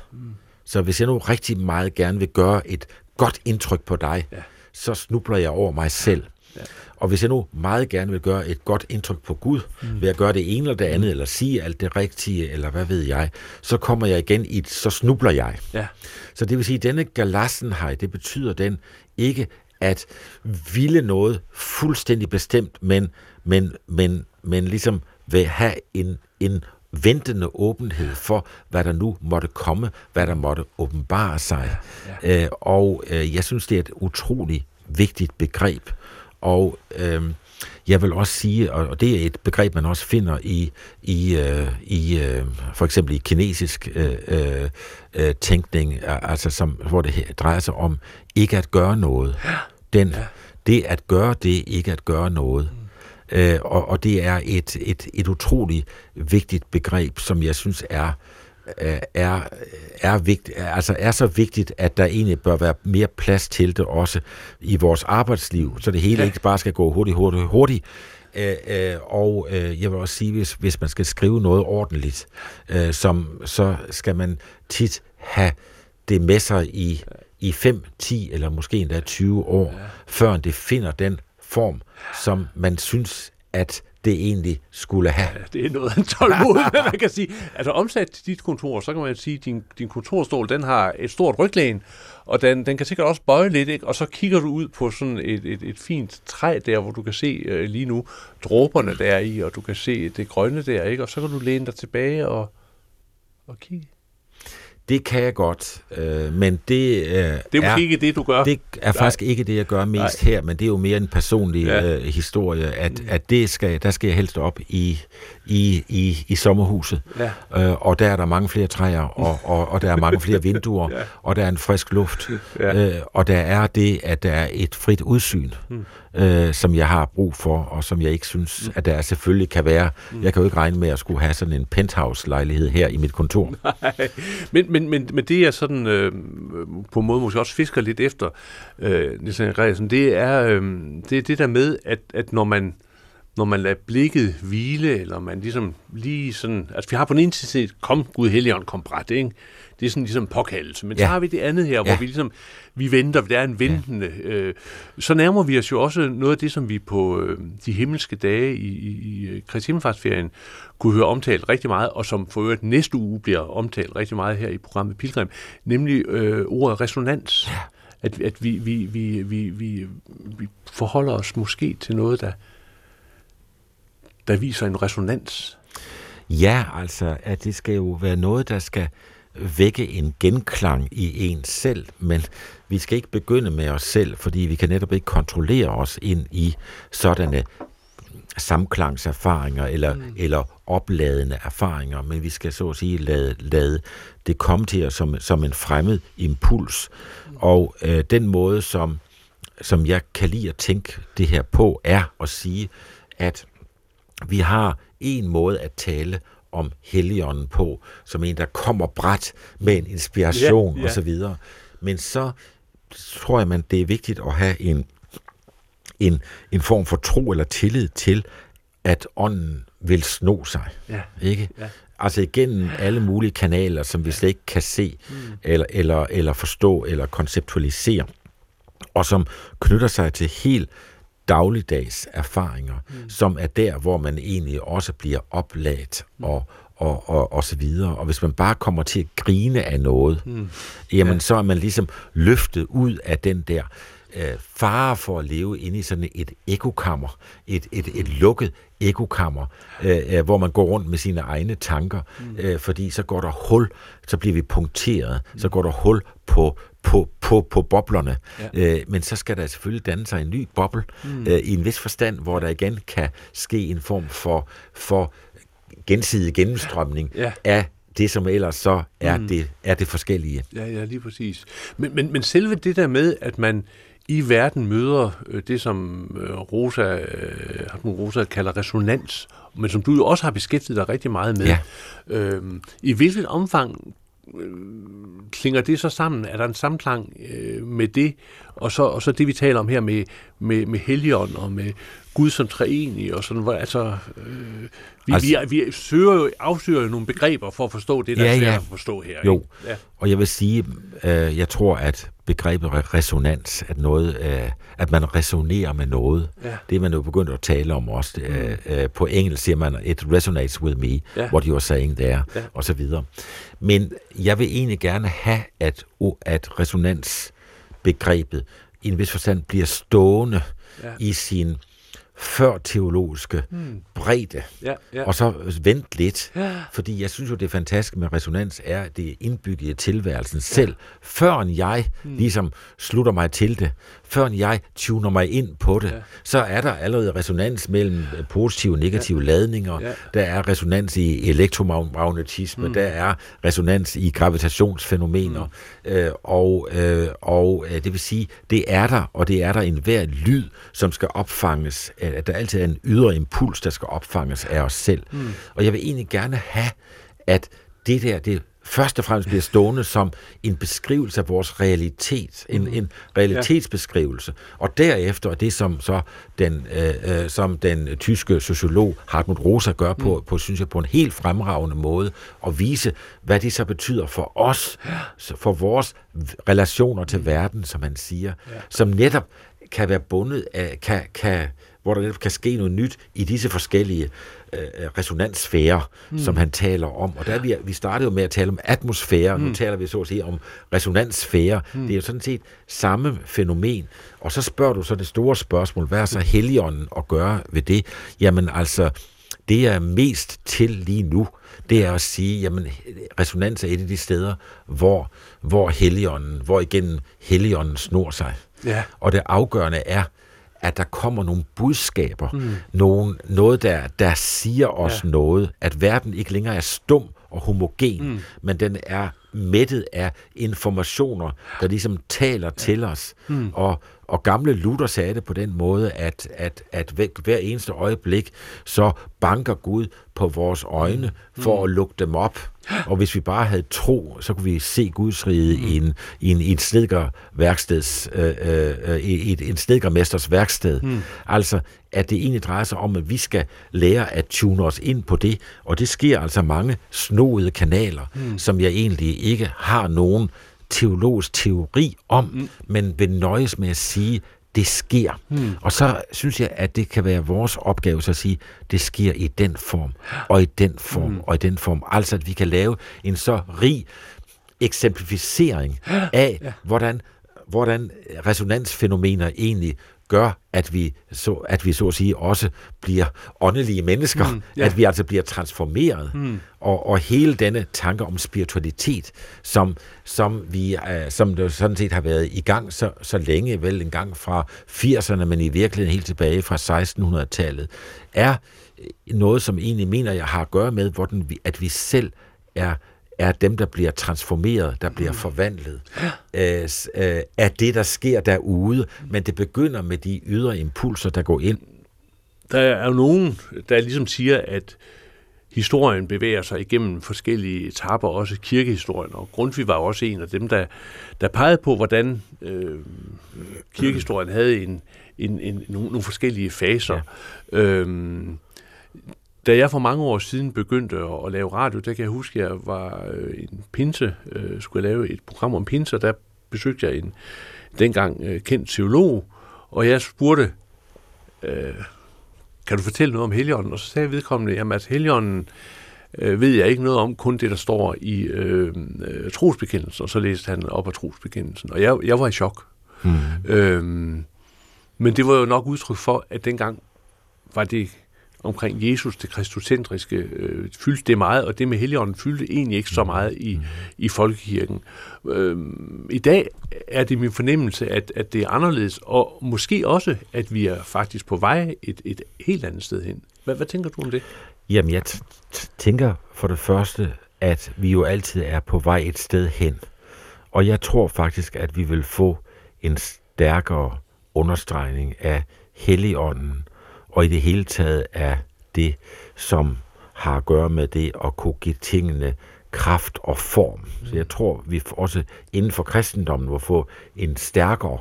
så hvis jeg nu rigtig meget gerne vil gøre et godt indtryk på dig, så snubler jeg over mig selv. Ja. Og hvis jeg nu meget gerne vil gøre et godt indtryk på Gud, ved at gøre det ene eller det andet, eller sige alt det rigtige, eller hvad ved jeg, så kommer jeg igen i et, så snubler jeg. Ja. Så det vil sige, at denne Gelassenheit, det betyder den ikke at ville noget fuldstændig bestemt, men ligesom vil have en ventende åbenhed for, hvad der nu måtte komme, hvad der måtte åbenbare sig. Ja. Jeg synes, det er et utroligt vigtigt begreb. Og jeg vil også sige, og det er et begreb, man også finder i for eksempel i kinesisk tænkning, altså hvor det drejer sig om ikke at gøre noget. Det at gøre det, ikke at gøre noget. Og det er et utroligt vigtigt begreb, som jeg synes er vigtigt, altså er så vigtigt, at der egentlig bør være mere plads til det også i vores arbejdsliv, så det hele ikke bare skal gå hurtigt. Og jeg vil også sige, hvis man skal skrive noget ordentligt, så skal man tit have det med sig i 5, 10 eller måske endda 20 år, før det finder den form, som man synes, at det egentlig skulle have. Ja, det er noget af en tålmod, man kan sige. Altså omsat til dit kontor, så kan man sige, at din kontorstol, den har et stort ryglæn, og den kan sikkert også bøje lidt, ikke? Og så kigger du ud på sådan et fint træ der, hvor du kan se lige nu dråberne der i, og du kan se det grønne der, ikke? Og så kan du læne dig tilbage og kigge. Det kan jeg godt, men det er ikke det, du gør. Det er faktisk ikke det, jeg gør mest her, men det er jo mere en personlig historie, at der skal jeg helst op i sommerhuset, og der er der mange flere træer, og der er mange flere vinduer, og der er en frisk luft, og der er det, at der er et frit udsyn, som jeg har brug for, og som jeg ikke synes, at der selvfølgelig kan være. Jeg kan jo ikke regne med at skulle have sådan en penthouse-lejlighed her i mit kontor. Nej, men det er sådan, på en måde måske også fisker lidt efter, Niels Henrik Gregersen, det er det der med, at når man lader blikket hvile, eller man ligesom lige sådan... Altså, vi har på den ene side kom Gud Helligånd, kom brat, ikke? Det er sådan ligesom påkaldelse. Men så har vi det andet her, hvor vi ligesom... Vi venter, der er en ventende. Så nærmer vi os jo også noget af det, som vi på de himmelske dage i Kristi himmelfartsferien kunne høre omtalt rigtig meget, og som for øvrigt næste uge bliver omtalt rigtig meget her i programmet Pilgrim, nemlig ordet resonans. Ja. At vi forholder os måske til noget, der viser en resonans. Ja, altså, at det skal jo være noget, der skal vække en genklang i en selv, men vi skal ikke begynde med os selv, fordi vi kan netop ikke kontrollere os ind i sådanne samklangserfaringer eller opladende erfaringer, men vi skal så at sige lade det komme til os som en fremmed impuls. Og den måde, som jeg kan lide at tænke det her på, er at sige, at vi har en måde at tale om Helligånden på, som en, der kommer brat med en inspiration osv. Men så tror jeg, det er vigtigt at have en form for tro eller tillid til, at ånden vil sno sig. Ja. Ikke? Ja. Altså igennem alle mulige kanaler, som vi slet ikke kan se, eller forstå, eller konceptualisere, og som knytter sig til helt dagligdags erfaringer, som er der, hvor man egentlig også bliver opladt og så videre. Og hvis man bare kommer til at grine af noget, så er man ligesom løftet ud af den der fare for at leve inde i sådan et ekokammer, et lukket ekokammer, hvor man går rundt med sine egne tanker, fordi så går der hul, så bliver vi punkteret, så går der hul på boblerne. Ja. Men så skal der selvfølgelig danne sig en ny boble i en vis forstand, hvor der igen kan ske en form for gensidig gennemstrømning af det, som ellers så er, det forskellige. Ja, lige præcis. Men selve det der med, at man i verden møder det, som Hartmut Rosa kalder resonans, men som du jo også har beskæftiget dig rigtig meget med. Ja. I hvilket omfang klinger det så sammen? Er der en samklang med det, og så det, vi taler om her med Helligånd og med Gud som treenige og sådan, hvor altså vi afsøger nogle begreber for at forstå det, der er svært at forstå her. Jo, og jeg vil sige, jeg tror, at begrebet resonans, at noget, at man resonerer med noget, det er man jo begyndt at tale om også. På engelsk siger man, it resonates with me, what you are saying there, og så videre. Men jeg vil egentlig gerne have, at resonansbegrebet i en vis forstand bliver stående i sin førteologiske bredde, og så vent lidt, fordi jeg synes jo, det fantastiske med resonans er, at det er indbygget i tilværelsen selv, førend jeg ligesom slutter mig til det, førend jeg tuner mig ind på det, så er der allerede resonans mellem positive og negative ladninger, der er resonans i elektromagnetisme, der er resonans i gravitationsfænomener, det vil sige, det er der, og det er der enhver lyd, som skal opfanges at der altid er en ydre impuls, der skal opfanges af os selv. Mm. Og jeg vil egentlig gerne have, at det der, det først og fremmest bliver stående som en beskrivelse af vores realitet, en realitetsbeskrivelse. Og derefter, og det som så den tyske sociolog Hartmut Rosa gør på, synes jeg, på en helt fremragende måde, at vise, hvad det så betyder for os, for vores relationer til verden, som han siger, som netop kan være bundet af, hvor der netop kan ske noget nyt i disse forskellige resonanssfærer, som han taler om. Og der vi startede jo med at tale om atmosfære, nu taler vi så at sige om resonanssfære. Det er jo sådan set samme fænomen. Og så spørger du så det store spørgsmål, hvad er så Helligånden at gøre ved det? Jamen altså, det jeg er mest til lige nu, det er at sige, jamen resonans er et af de steder, hvor igennem Helligånden snor sig. Ja. Og det afgørende er, at der kommer nogle budskaber, noget, der siger os noget, at verden ikke længere er stum og homogen, men den er mættet af informationer, der ligesom taler til os. Og gamle Luther sagde det på den måde, at hver eneste øjeblik, så banker Gud på vores øjne for at lukke dem op. Og hvis vi bare havde tro, så kunne vi se Guds rige i en snedkermesters værksted. Altså, at det egentlig drejer sig om, at vi skal lære at tune os ind på det, og det sker altså mange snoede kanaler, som jeg egentlig ikke har nogen teologisk teori om, men vil nøjes med at sige, det sker. Og så synes jeg, at det kan være vores opgave så at sige, det sker i den form, og i den form, og i den form. Altså, at vi kan lave en så rig eksemplificering af, hvordan resonansfænomener egentlig gør, at vi så at sige også bliver åndelige mennesker, at vi altså bliver transformeret. Og hele denne tanke om spiritualitet, som det sådan set har været i gang så længe, vel en gang fra 80'erne, men i virkeligheden helt tilbage fra 1600-tallet, er noget, som egentlig mener, jeg har at gøre med, at vi selv er dem, der bliver transformeret, der bliver forvandlet af det, der sker derude. Men det begynder med de ydre impulser, der går ind. Der er jo nogen, der ligesom siger, at historien bevæger sig igennem forskellige etaper, også kirkehistorien. Og Grundtvig var også en af dem, der pegede på, hvordan kirkehistorien havde nogle forskellige faser. Ja. Da jeg for mange år siden begyndte at lave radio, der kan jeg huske, at jeg var en pinse, skulle lave et program om pinser, der besøgte jeg en dengang kendt teolog, og jeg spurgte, kan du fortælle noget om Helligånden? Og så sagde vedkommende, jamen at Helligånden ved jeg ikke noget om, kun det, der står i trosbekendelsen, og så læste han op af trosbekendelsen, og jeg var i chok. Men det var jo nok udtryk for, at dengang var det omkring Jesus, det kristocentriske, fyldte det meget, og det med Helligånden fyldte egentlig ikke så meget i folkekirken. I dag er det min fornemmelse, at det er anderledes, og måske også, at vi er faktisk på vej et helt andet sted hen. Hvad tænker du om det? Jamen, jeg tænker for det første, at vi jo altid er på vej et sted hen, og jeg tror faktisk, at vi vil få en stærkere understregning af Helligånden, og i det hele taget er det, som har at gøre med det at kunne give tingene kraft og form. Så jeg tror, vi også inden for kristendommen vil få en stærkere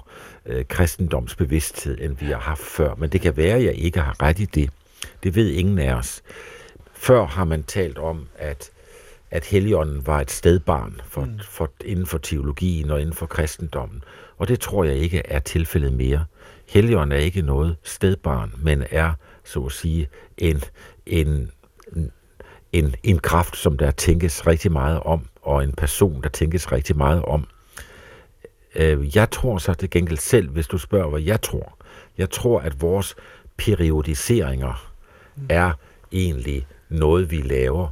kristendomsbevidsthed, end vi har haft før. Men det kan være, at jeg ikke har ret i det. Det ved ingen af os. Før har man talt om, at Helligånden var et stedbarn inden for teologien og inden for kristendommen. Og det tror jeg ikke er tilfældet mere. Helligånden er ikke noget stedbarn, men er, så at sige, en kraft, som der tænkes rigtig meget om, og en person, der tænkes rigtig meget om. Jeg tror så til gengæld selv, hvis du spørger, hvad jeg tror. Jeg tror, at vores periodiseringer er egentlig noget, vi laver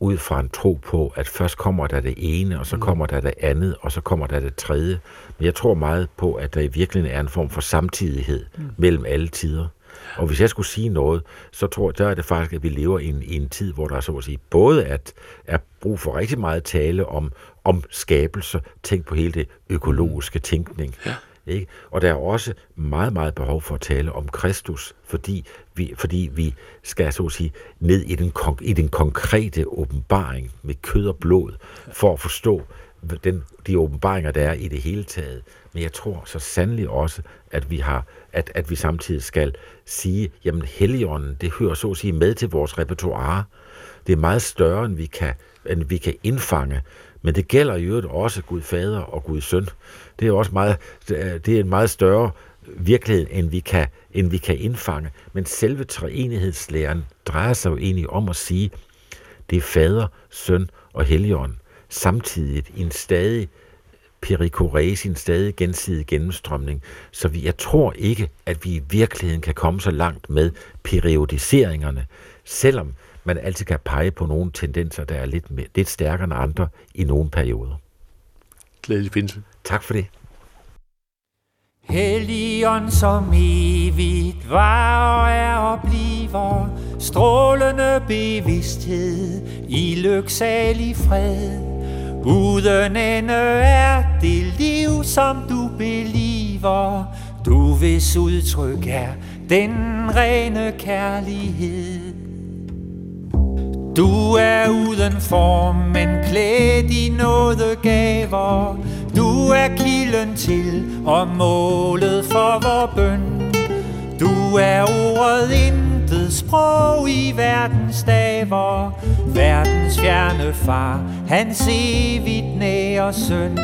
ud fra en tro på, at først kommer der det ene, og så kommer der det andet, og så kommer der det tredje. Men jeg tror meget på, at der i virkeligheden er en form for samtidighed mellem alle tider. Og hvis jeg skulle sige noget, så tror jeg, at det faktisk, at vi lever i en tid, hvor der er så at sige, både at er brug for rigtig meget tale om skabelse, tænk på hele det økologiske tænkning, Ikke? Og der er også meget, meget behov for at tale om Kristus, fordi vi skal så at sige ned i den konkrete åbenbaring med kød og blod for at forstå de åbenbaringer, der er i det hele taget. Men jeg tror så sandelig også, at vi samtidig skal sige, jamen Helligånden, det hører så at sige med til vores repertoire. Det er meget større, end vi kan indfange. Men det gælder i øvrigt også Gud Fader og Gud Søn. Det er også en meget større virkelighed, end vi kan indfange. Men selve treenighedslæren drejer sig jo egentlig om at sige, det er Fader, Søn og Helligånd. Samtidig i en stadig perikorese, en stadig gensidig gennemstrømning. Så jeg tror ikke, at vi i virkeligheden kan komme så langt med periodiseringerne, selvom man altid kan pege på nogle tendenser, der er lidt stærkere end andre i nogle perioder. Glædelig pinse. Tak for det. Helligånd, som evigt var og er og bliver, strålende bevidsthed i lyksalig fred. Uden ende er det liv, som du beliver. Du vis udtryk er den rene kærlighed. Du er uden form, men klædt i nådegaver. Du er kilden til og målet for vor bøn. Du er ordet, intet sprog i verdens daver. Verdens fjerne far, hans evigt nære søn.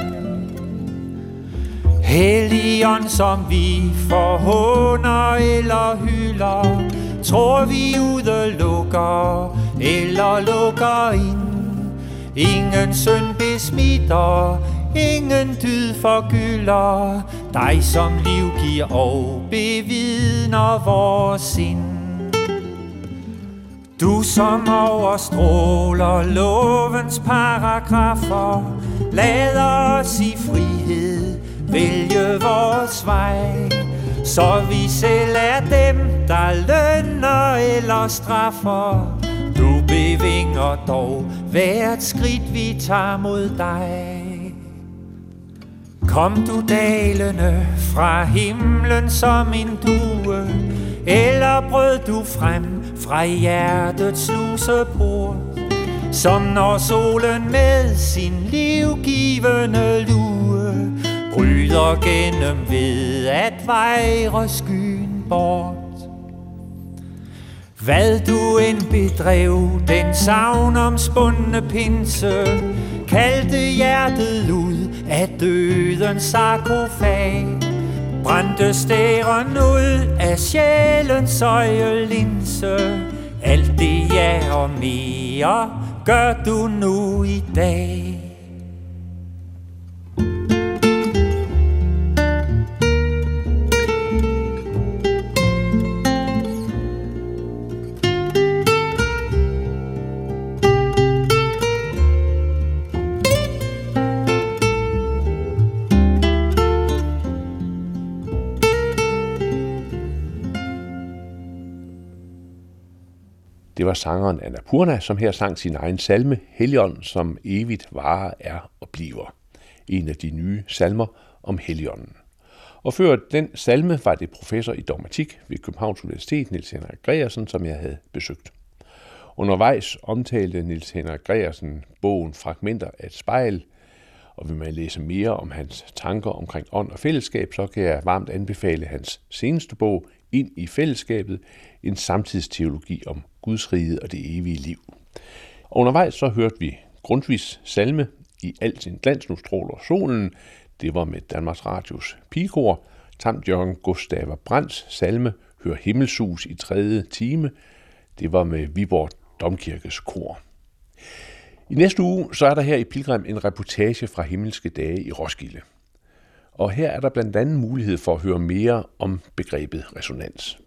Helligånd, som vi forhåner eller hylder, tror vi udelukker eller lukker ind. Ingen synd besmitter, ingen dyd forgylder. Dig som liv giver og bevidner vores sind. Du som overstråler lovens paragrafer, lader os i frihed vælge vores vej. Så vi selv er dem, der lønner eller straffer. Du bevinger dog hvert skridt, vi tager mod dig. Kom du dalende fra himlen som en due, eller brød du frem fra hjertets sluseport, som når solen med sin livgivende lue bryder gennem ved at vejre skyen bort. Hvad du end bedrev, den savnomspundne pinse kaldte hjertet ud af dødens sarkofag. Brændte stæren ud af sjælens søjelinse. Alt det ja og mere gør du nu i dag. Det var sangeren Annapurna, som her sang sin egen salme, Helligånden, som evigt varer, er og bliver. En af de nye salmer om Helligånden. Og før den salme var det professor i dogmatik ved Københavns Universitet, Niels Henrik Gregersen, som jeg havde besøgt. Undervejs omtalte Niels Henrik Gregersen bogen Fragmenter af spejl, og vil man læse mere om hans tanker omkring ånd og fællesskab, så kan jeg varmt anbefale hans seneste bog, Ind i fællesskabet, en samtidsteologi om Guds rige og det evige liv. Og undervejs så hørte vi Grundtvigs salme I al sin glans nu stråler solen. Det var med Danmarks Radios PIG-kor, samt Jørgen Gustav Brands salme Hør himmelsus i 3. time. Det var med Viborg Domkirkes kor. I næste uge så er der her i Pilgrim en reportage fra Himmelske Dage i Roskilde. Og her er der blandt andet mulighed for at høre mere om begrebet resonans.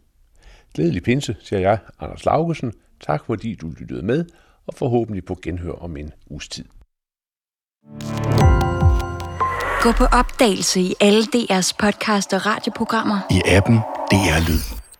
Glædelig pinse, siger jeg, Anders Laugesen. Tak fordi du lyttede med, og forhåbentlig på genhør om en uges tid. Gå på opdagelse i alle DR's podcast og radioprogrammer. I appen DR Lyd.